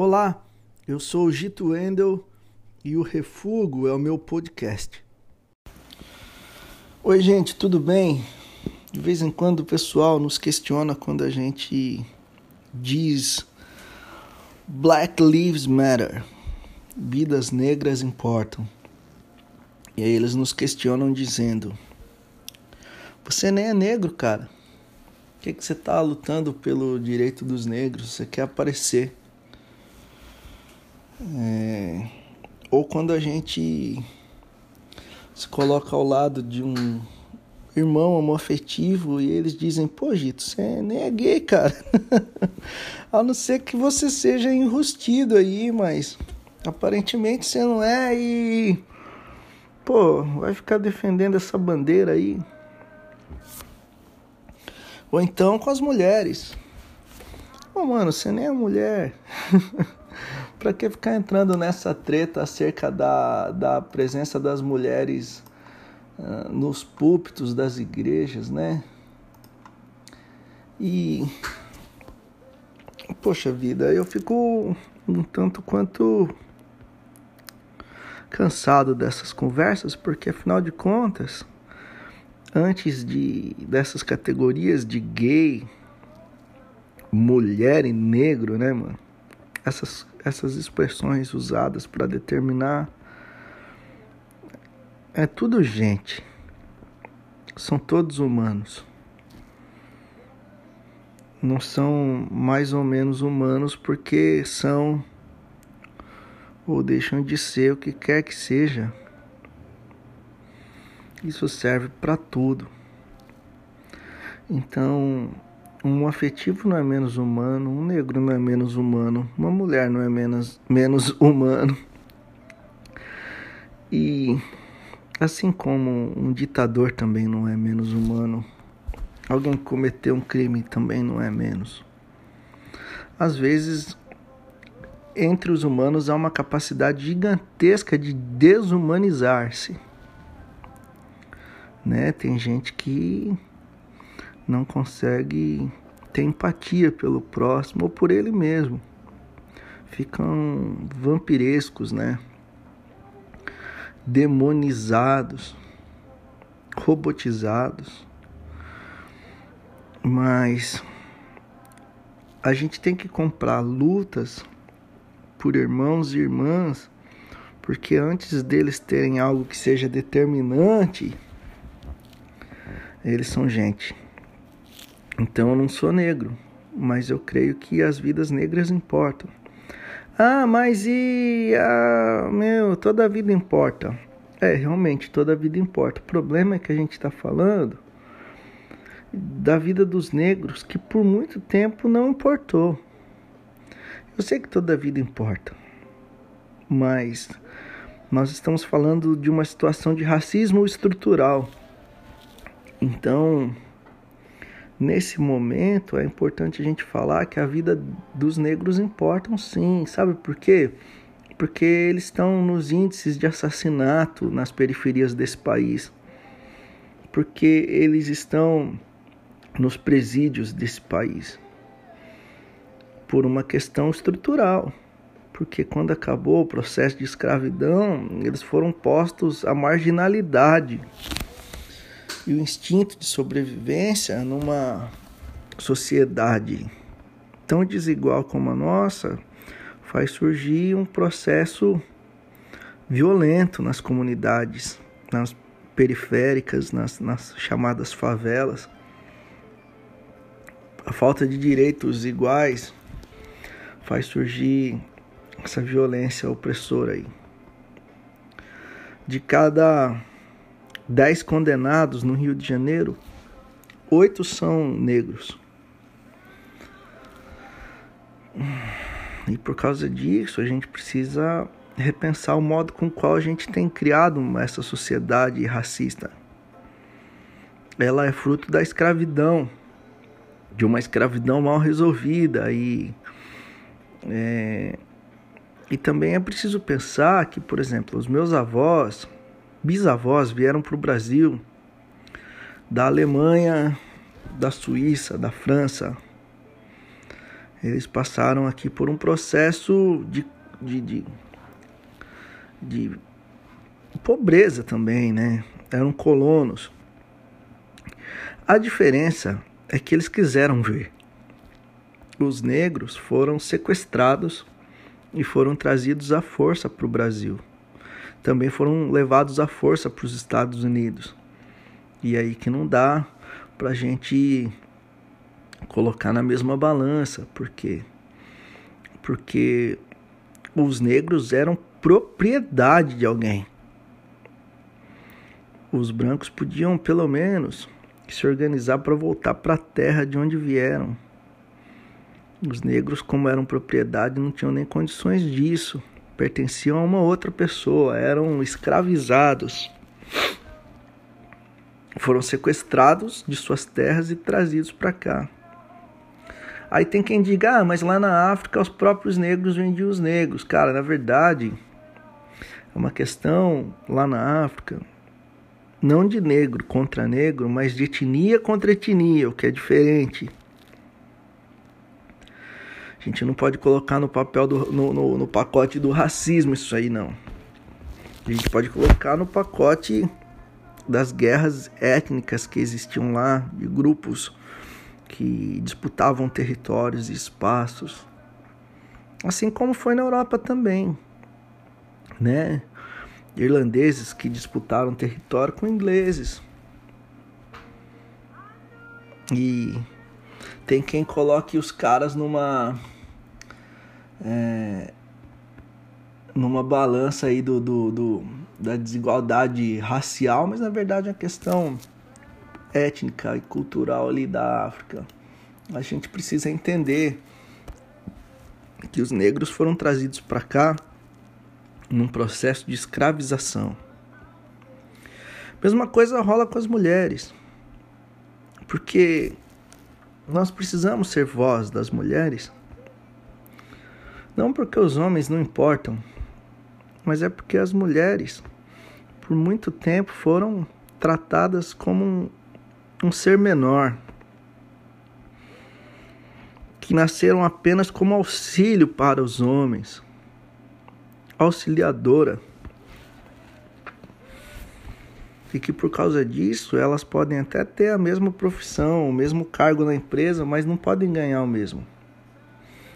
Olá, eu sou o Gito Wendel e o Refúgio é o meu podcast. Oi gente, tudo bem? De vez em quando o pessoal nos questiona quando a gente diz Black Lives Matter, vidas negras importam. E aí eles nos questionam dizendo, você nem é negro, cara. Por que você tá lutando pelo direito dos negros? Você quer aparecer. Ou quando a gente se coloca ao lado de um irmão homoafetivo e eles dizem, pô, Gito, você nem é gay, cara. A não ser que você seja enrustido aí, mas aparentemente você não é e... Pô, vai ficar defendendo essa bandeira aí. Ou então com as mulheres. Pô, mano, você nem é mulher. Pra que ficar entrando nessa treta acerca da presença das mulheres nos púlpitos das igrejas, né? E, poxa vida, eu fico um tanto quanto cansado dessas conversas, porque afinal de contas, antes dessas categorias de gay, mulher e negro, né, mano? Essas expressões usadas para determinar é tudo gente, são todos humanos, não são mais ou menos humanos porque são ou deixam de ser o que quer que seja. Isso serve para tudo. Então, um afetivo não é menos humano, um negro não é menos humano, uma mulher não é menos humano. E assim como um ditador também não é menos humano, alguém que cometeu um crime também não é menos. Às vezes, entre os humanos há uma capacidade gigantesca de desumanizar-se. Né? Tem gente que não consegue ter empatia pelo próximo ou por ele mesmo. Ficam vampirescos, né? Demonizados, robotizados. Mas a gente tem que comprar lutas por irmãos e irmãs, porque antes deles terem algo que seja determinante, eles são gente. Então eu não sou negro, mas eu creio que as vidas negras importam. Ah, mas toda a vida importa. Realmente, toda a vida importa. O problema é que a gente está falando da vida dos negros, que por muito tempo não importou. Eu sei que toda a vida importa, mas nós estamos falando de uma situação de racismo estrutural. Então, nesse momento, é importante a gente falar que a vida dos negros importam sim. Sabe por quê? Porque eles estão nos índices de assassinato nas periferias desse país. Porque eles estão nos presídios desse país. Por uma questão estrutural. Porque quando acabou o processo de escravidão, eles foram postos à marginalidade. E o instinto de sobrevivência numa sociedade tão desigual como a nossa faz surgir um processo violento nas comunidades, nas periféricas, nas chamadas favelas. A falta de direitos iguais faz surgir essa violência opressora aí. De cada 10 condenados no Rio de Janeiro, 8 são negros. E por causa disso, a gente precisa repensar o modo com o qual a gente tem criado essa sociedade racista. Ela é fruto da escravidão, de uma escravidão mal resolvida. E também é preciso pensar que, por exemplo, os meus avós, bisavós vieram para o Brasil da Alemanha, da Suíça, da França. Eles passaram aqui por um processo de pobreza também, né? Eram colonos. A diferença é que eles quiseram ver. Os negros foram sequestrados e foram trazidos à força para o Brasil. Também foram levados à força para os Estados Unidos. E aí que não dá para a gente colocar na mesma balança, porque os negros eram propriedade de alguém. Os brancos podiam, pelo menos, se organizar para voltar para a terra de onde vieram. Os negros, como eram propriedade, não tinham nem condições disso. Pertenciam a uma outra pessoa, eram escravizados. Foram sequestrados de suas terras e trazidos para cá. Aí tem quem diga, mas lá na África os próprios negros vendiam os negros. Cara, na verdade, é uma questão lá na África, não de negro contra negro, mas de etnia contra etnia, o que é diferente. A gente não pode colocar no papel no pacote do racismo isso aí, não. A gente pode colocar no pacote das guerras étnicas que existiam lá, de grupos que disputavam territórios e espaços, assim como foi na Europa também, né? Irlandeses que disputaram território com ingleses. E tem quem coloque os caras numa balança aí da desigualdade racial, mas na verdade é uma questão étnica e cultural ali da África. A gente precisa entender que os negros foram trazidos para cá num processo de escravização. Mesma coisa rola com as mulheres, porque nós precisamos ser voz das mulheres, não porque os homens não importam, mas é porque as mulheres, por muito tempo, foram tratadas como um ser menor, que nasceram apenas como auxílio para os homens, auxiliadora, e que por causa disso elas podem até ter a mesma profissão, o mesmo cargo na empresa, mas não podem ganhar o mesmo.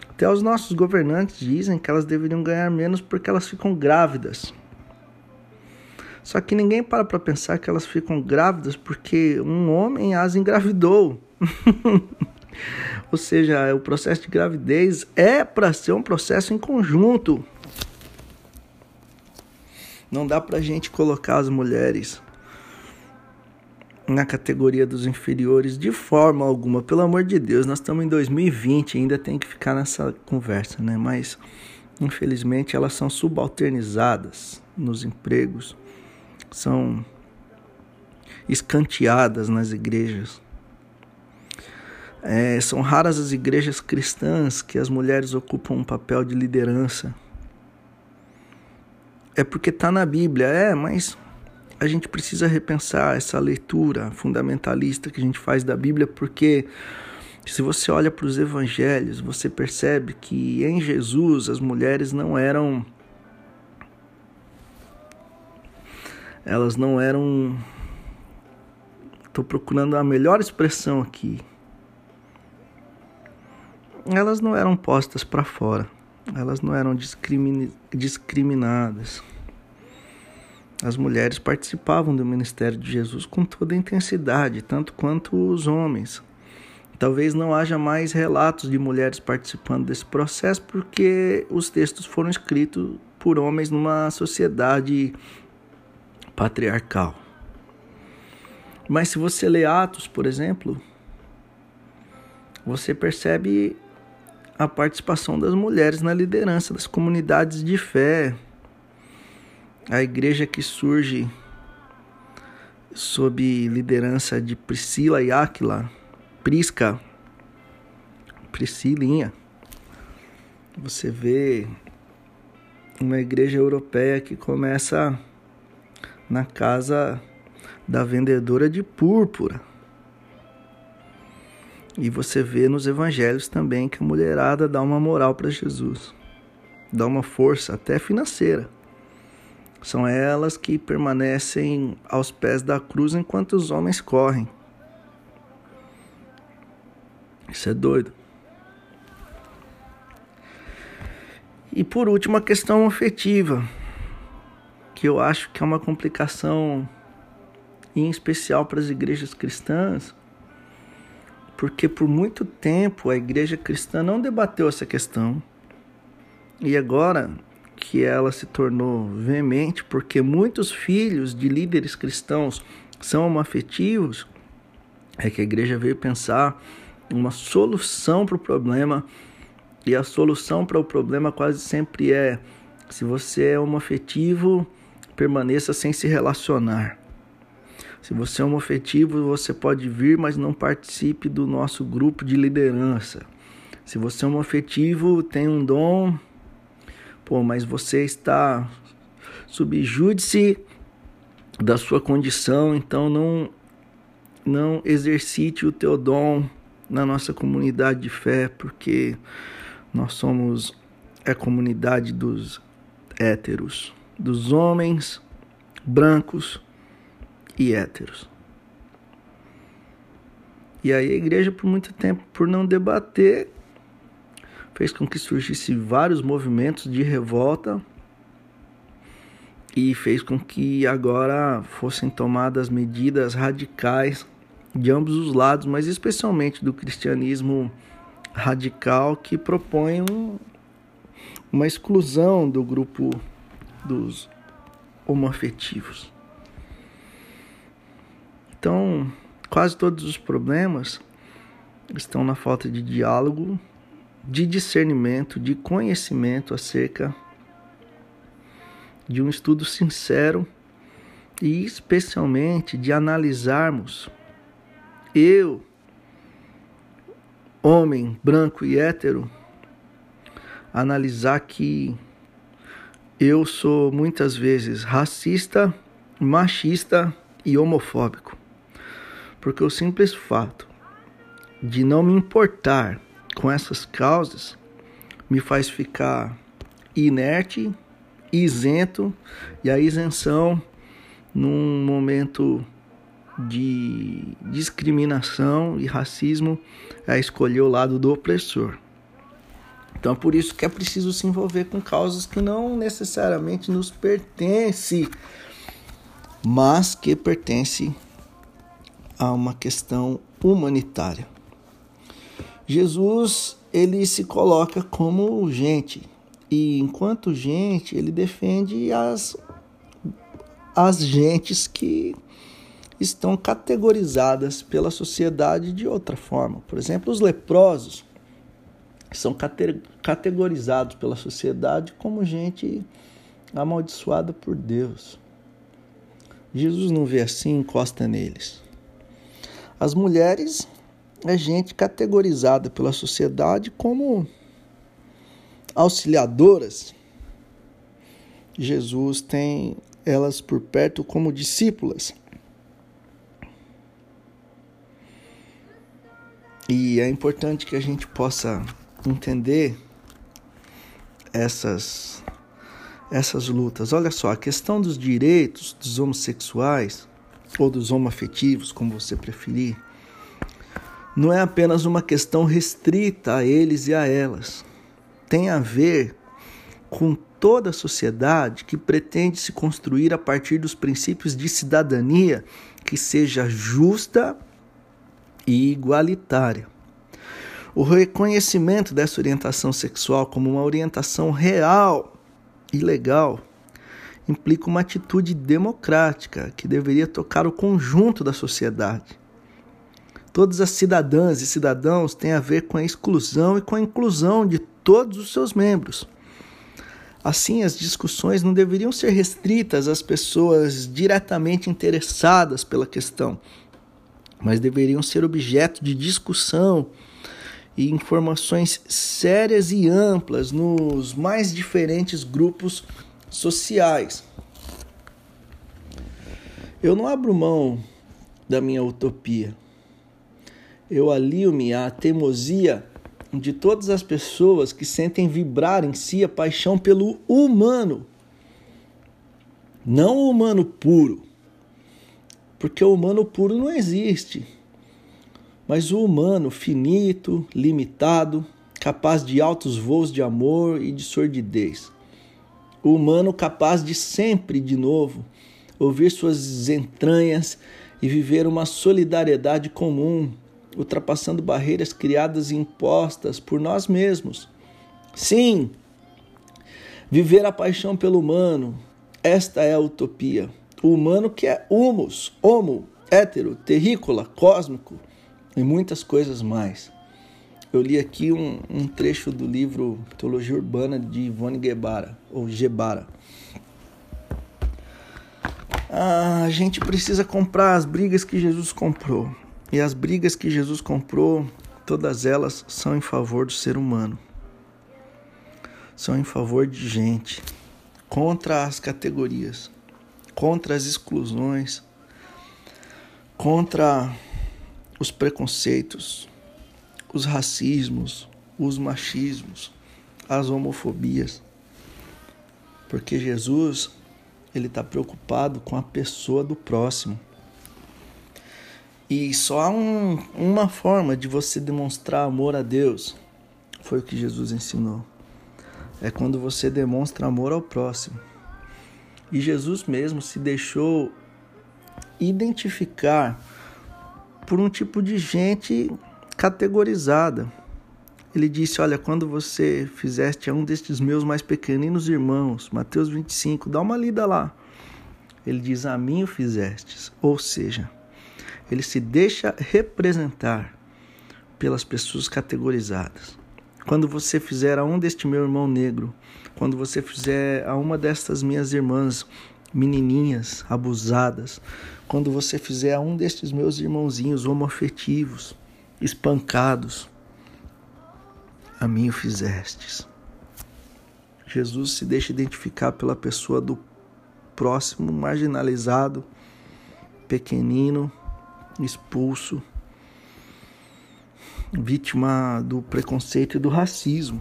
Até os nossos governantes dizem que elas deveriam ganhar menos porque elas ficam grávidas. Só que ninguém para pensar que elas ficam grávidas porque um homem as engravidou. Ou seja, o processo de gravidez é para ser um processo em conjunto. Não dá pra gente colocar as mulheres na categoria dos inferiores de forma alguma. Pelo amor de Deus, nós estamos em 2020, ainda tem que ficar nessa conversa, né? Mas, infelizmente, elas são subalternizadas nos empregos, são escanteadas nas igrejas. São raras as igrejas cristãs que as mulheres ocupam um papel de liderança. É porque está na Bíblia, mas a gente precisa repensar essa leitura fundamentalista que a gente faz da Bíblia, porque se você olha para os evangelhos, você percebe que em Jesus as mulheres não eram... Estou procurando a melhor expressão aqui. Elas não eram postas para fora. Elas não eram discriminadas. As mulheres participavam do ministério de Jesus com toda a intensidade, tanto quanto os homens. Talvez não haja mais relatos de mulheres participando desse processo porque os textos foram escritos por homens numa sociedade patriarcal. Mas se você lê Atos, por exemplo, você percebe a participação das mulheres na liderança das comunidades de fé. A igreja que surge sob liderança de Priscila e Aquila, Priscilinha. Você vê uma igreja europeia que começa na casa da vendedora de púrpura. E você vê nos evangelhos também que a mulherada dá uma moral para Jesus. Dá uma força até financeira. São elas que permanecem aos pés da cruz enquanto os homens correm. Isso é doido. E por último, a questão afetiva, que eu acho que é uma complicação, em especial para as igrejas cristãs, porque por muito tempo a igreja cristã não debateu essa questão. E agora que ela se tornou veemente, porque muitos filhos de líderes cristãos são homoafetivos, é que a igreja veio pensar uma solução para o problema. E a solução para o problema quase sempre é: se você é homoafetivo, permaneça sem se relacionar. Se você é homoafetivo, você pode vir, mas não participe do nosso grupo de liderança. Se você é homoafetivo, tem um dom, mas você está subjúdice da sua condição, então não exercite o teu dom na nossa comunidade de fé, porque nós somos a comunidade dos héteros, dos homens brancos e héteros. E aí a igreja, por muito tempo, por não debater, fez com que surgissem vários movimentos de revolta e fez com que agora fossem tomadas medidas radicais de ambos os lados, mas especialmente do cristianismo radical, que propõe uma exclusão do grupo dos homoafetivos. Então, quase todos os problemas estão na falta de diálogo, de discernimento, de conhecimento acerca de um estudo sincero e especialmente de analisarmos, eu, homem branco e hétero, analisar que eu sou muitas vezes racista, machista e homofóbico, porque o simples fato de não me importar com essas causas me faz ficar inerte, isento, e a isenção, num momento de discriminação e racismo, é escolher o lado do opressor. Então, por isso que é preciso se envolver com causas que não necessariamente nos pertencem, mas que pertencem a uma questão humanitária. Jesus, ele se coloca como gente, e enquanto gente, ele defende as gentes que estão categorizadas pela sociedade de outra forma. Por exemplo, os leprosos são categorizados pela sociedade como gente amaldiçoada por Deus. Jesus não vê assim, encosta neles. As mulheres é gente categorizada pela sociedade como auxiliadoras. Jesus tem elas por perto como discípulas. E é importante que a gente possa entender essas lutas. Olha só, a questão dos direitos dos homossexuais ou dos homoafetivos, como você preferir, não é apenas uma questão restrita a eles e a elas. Tem a ver com toda a sociedade que pretende se construir a partir dos princípios de cidadania que seja justa e igualitária. O reconhecimento dessa orientação sexual como uma orientação real e legal implica uma atitude democrática que deveria tocar o conjunto da sociedade. Todas as cidadãs e cidadãos têm a ver com a exclusão e com a inclusão de todos os seus membros. Assim, as discussões não deveriam ser restritas às pessoas diretamente interessadas pela questão, mas deveriam ser objeto de discussão e informações sérias e amplas nos mais diferentes grupos sociais. Eu não abro mão da minha utopia. eu alio-me à teimosia de todas as pessoas que sentem vibrar em si a paixão pelo humano. Não o humano puro, porque o humano puro não existe, mas o humano finito, limitado, capaz de altos voos de amor e de sordidez. O humano capaz de sempre, de novo, ouvir suas entranhas e viver uma solidariedade comum, ultrapassando barreiras criadas e impostas por nós mesmos. Sim, viver a paixão pelo humano, esta é a utopia. O humano que é humus, homo, hétero, terrícola, cósmico e muitas coisas mais. Eu li aqui um trecho do livro Teologia Urbana de Ivone Gebara, ou Gebara. A gente precisa comprar as brigas que Jesus comprou. E as brigas que Jesus comprou, todas elas são em favor do ser humano. São em favor de gente. Contra as categorias. Contra as exclusões, contra os preconceitos, os racismos, os machismos, as homofobias. Porque Jesus, ele está preocupado com a pessoa do próximo. E só há uma forma de você demonstrar amor a Deus, foi o que Jesus ensinou. É quando você demonstra amor ao próximo. E Jesus mesmo se deixou identificar por um tipo de gente categorizada. Ele disse, olha, quando você fizeste a um destes meus mais pequeninos irmãos, Mateus 25, dá uma lida lá. Ele diz, a mim o fizestes. Ou seja, ele se deixa representar pelas pessoas categorizadas. Quando você fizer a um deste meu irmão negro, quando você fizer a uma destas minhas irmãs menininhas abusadas, quando você fizer a um destes meus irmãozinhos homoafetivos, espancados, a mim o fizestes. Jesus se deixa identificar pela pessoa do próximo, marginalizado, pequenino, expulso, vítima do preconceito e do racismo.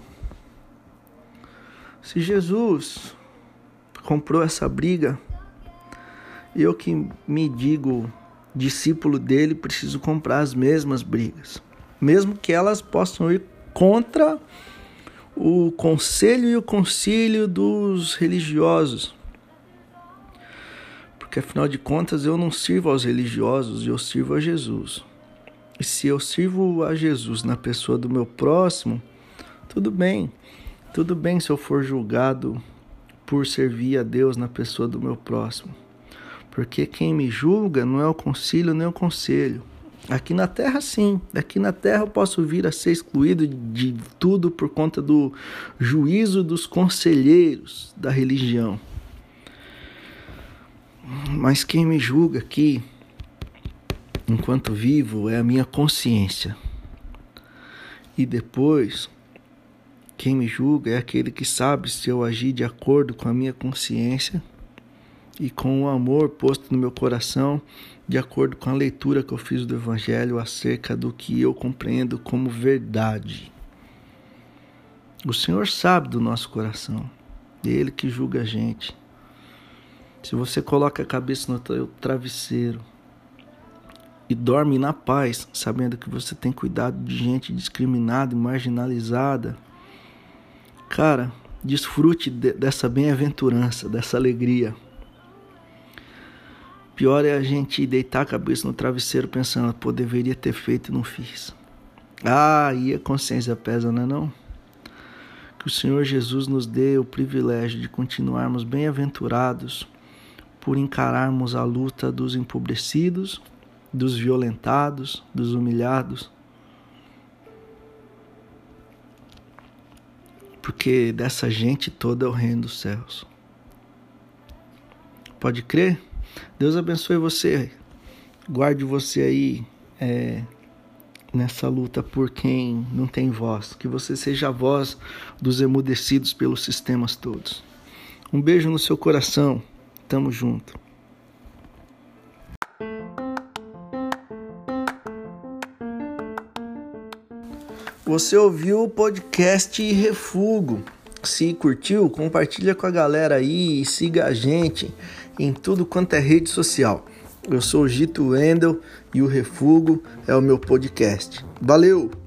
Se Jesus comprou essa briga, eu que me digo discípulo dele, preciso comprar as mesmas brigas. Mesmo que elas possam ir contra o conselho e o concílio dos religiosos. Porque afinal de contas eu não sirvo aos religiosos, eu sirvo a Jesus. E se eu sirvo a Jesus na pessoa do meu próximo, tudo bem se eu for julgado por servir a Deus na pessoa do meu próximo. Porque quem me julga não é o concílio nem o conselho. Aqui na terra sim, aqui na terra eu posso vir a ser excluído de tudo por conta do juízo dos conselheiros da religião. Mas quem me julga aqui, enquanto vivo, é a minha consciência. E depois, quem me julga é aquele que sabe se eu agir de acordo com a minha consciência e com o amor posto no meu coração, de acordo com a leitura que eu fiz do Evangelho acerca do que eu compreendo como verdade. O Senhor sabe do nosso coração. É Ele que julga a gente. Se você coloca a cabeça no teu travesseiro e dorme na paz, sabendo que você tem cuidado de gente discriminada e marginalizada, cara, desfrute dessa bem-aventurança, dessa alegria. Pior é a gente deitar a cabeça no travesseiro pensando, pô, deveria ter feito e não fiz. Ah, e a consciência pesa, não é não? Que o Senhor Jesus nos dê o privilégio de continuarmos bem-aventurados por encararmos a luta dos empobrecidos, dos violentados, dos humilhados. Porque dessa gente toda é o reino dos céus. Pode crer? Deus abençoe você. Guarde você aí nessa luta por quem não tem voz. Que você seja a voz dos emudecidos pelos sistemas todos. Um beijo no seu coração. Tamo junto. Você ouviu o podcast Refúgio. Se curtiu, compartilha com a galera aí e siga a gente em tudo quanto é rede social. Eu sou o Gito Wendel e o Refúgio é o meu podcast. Valeu!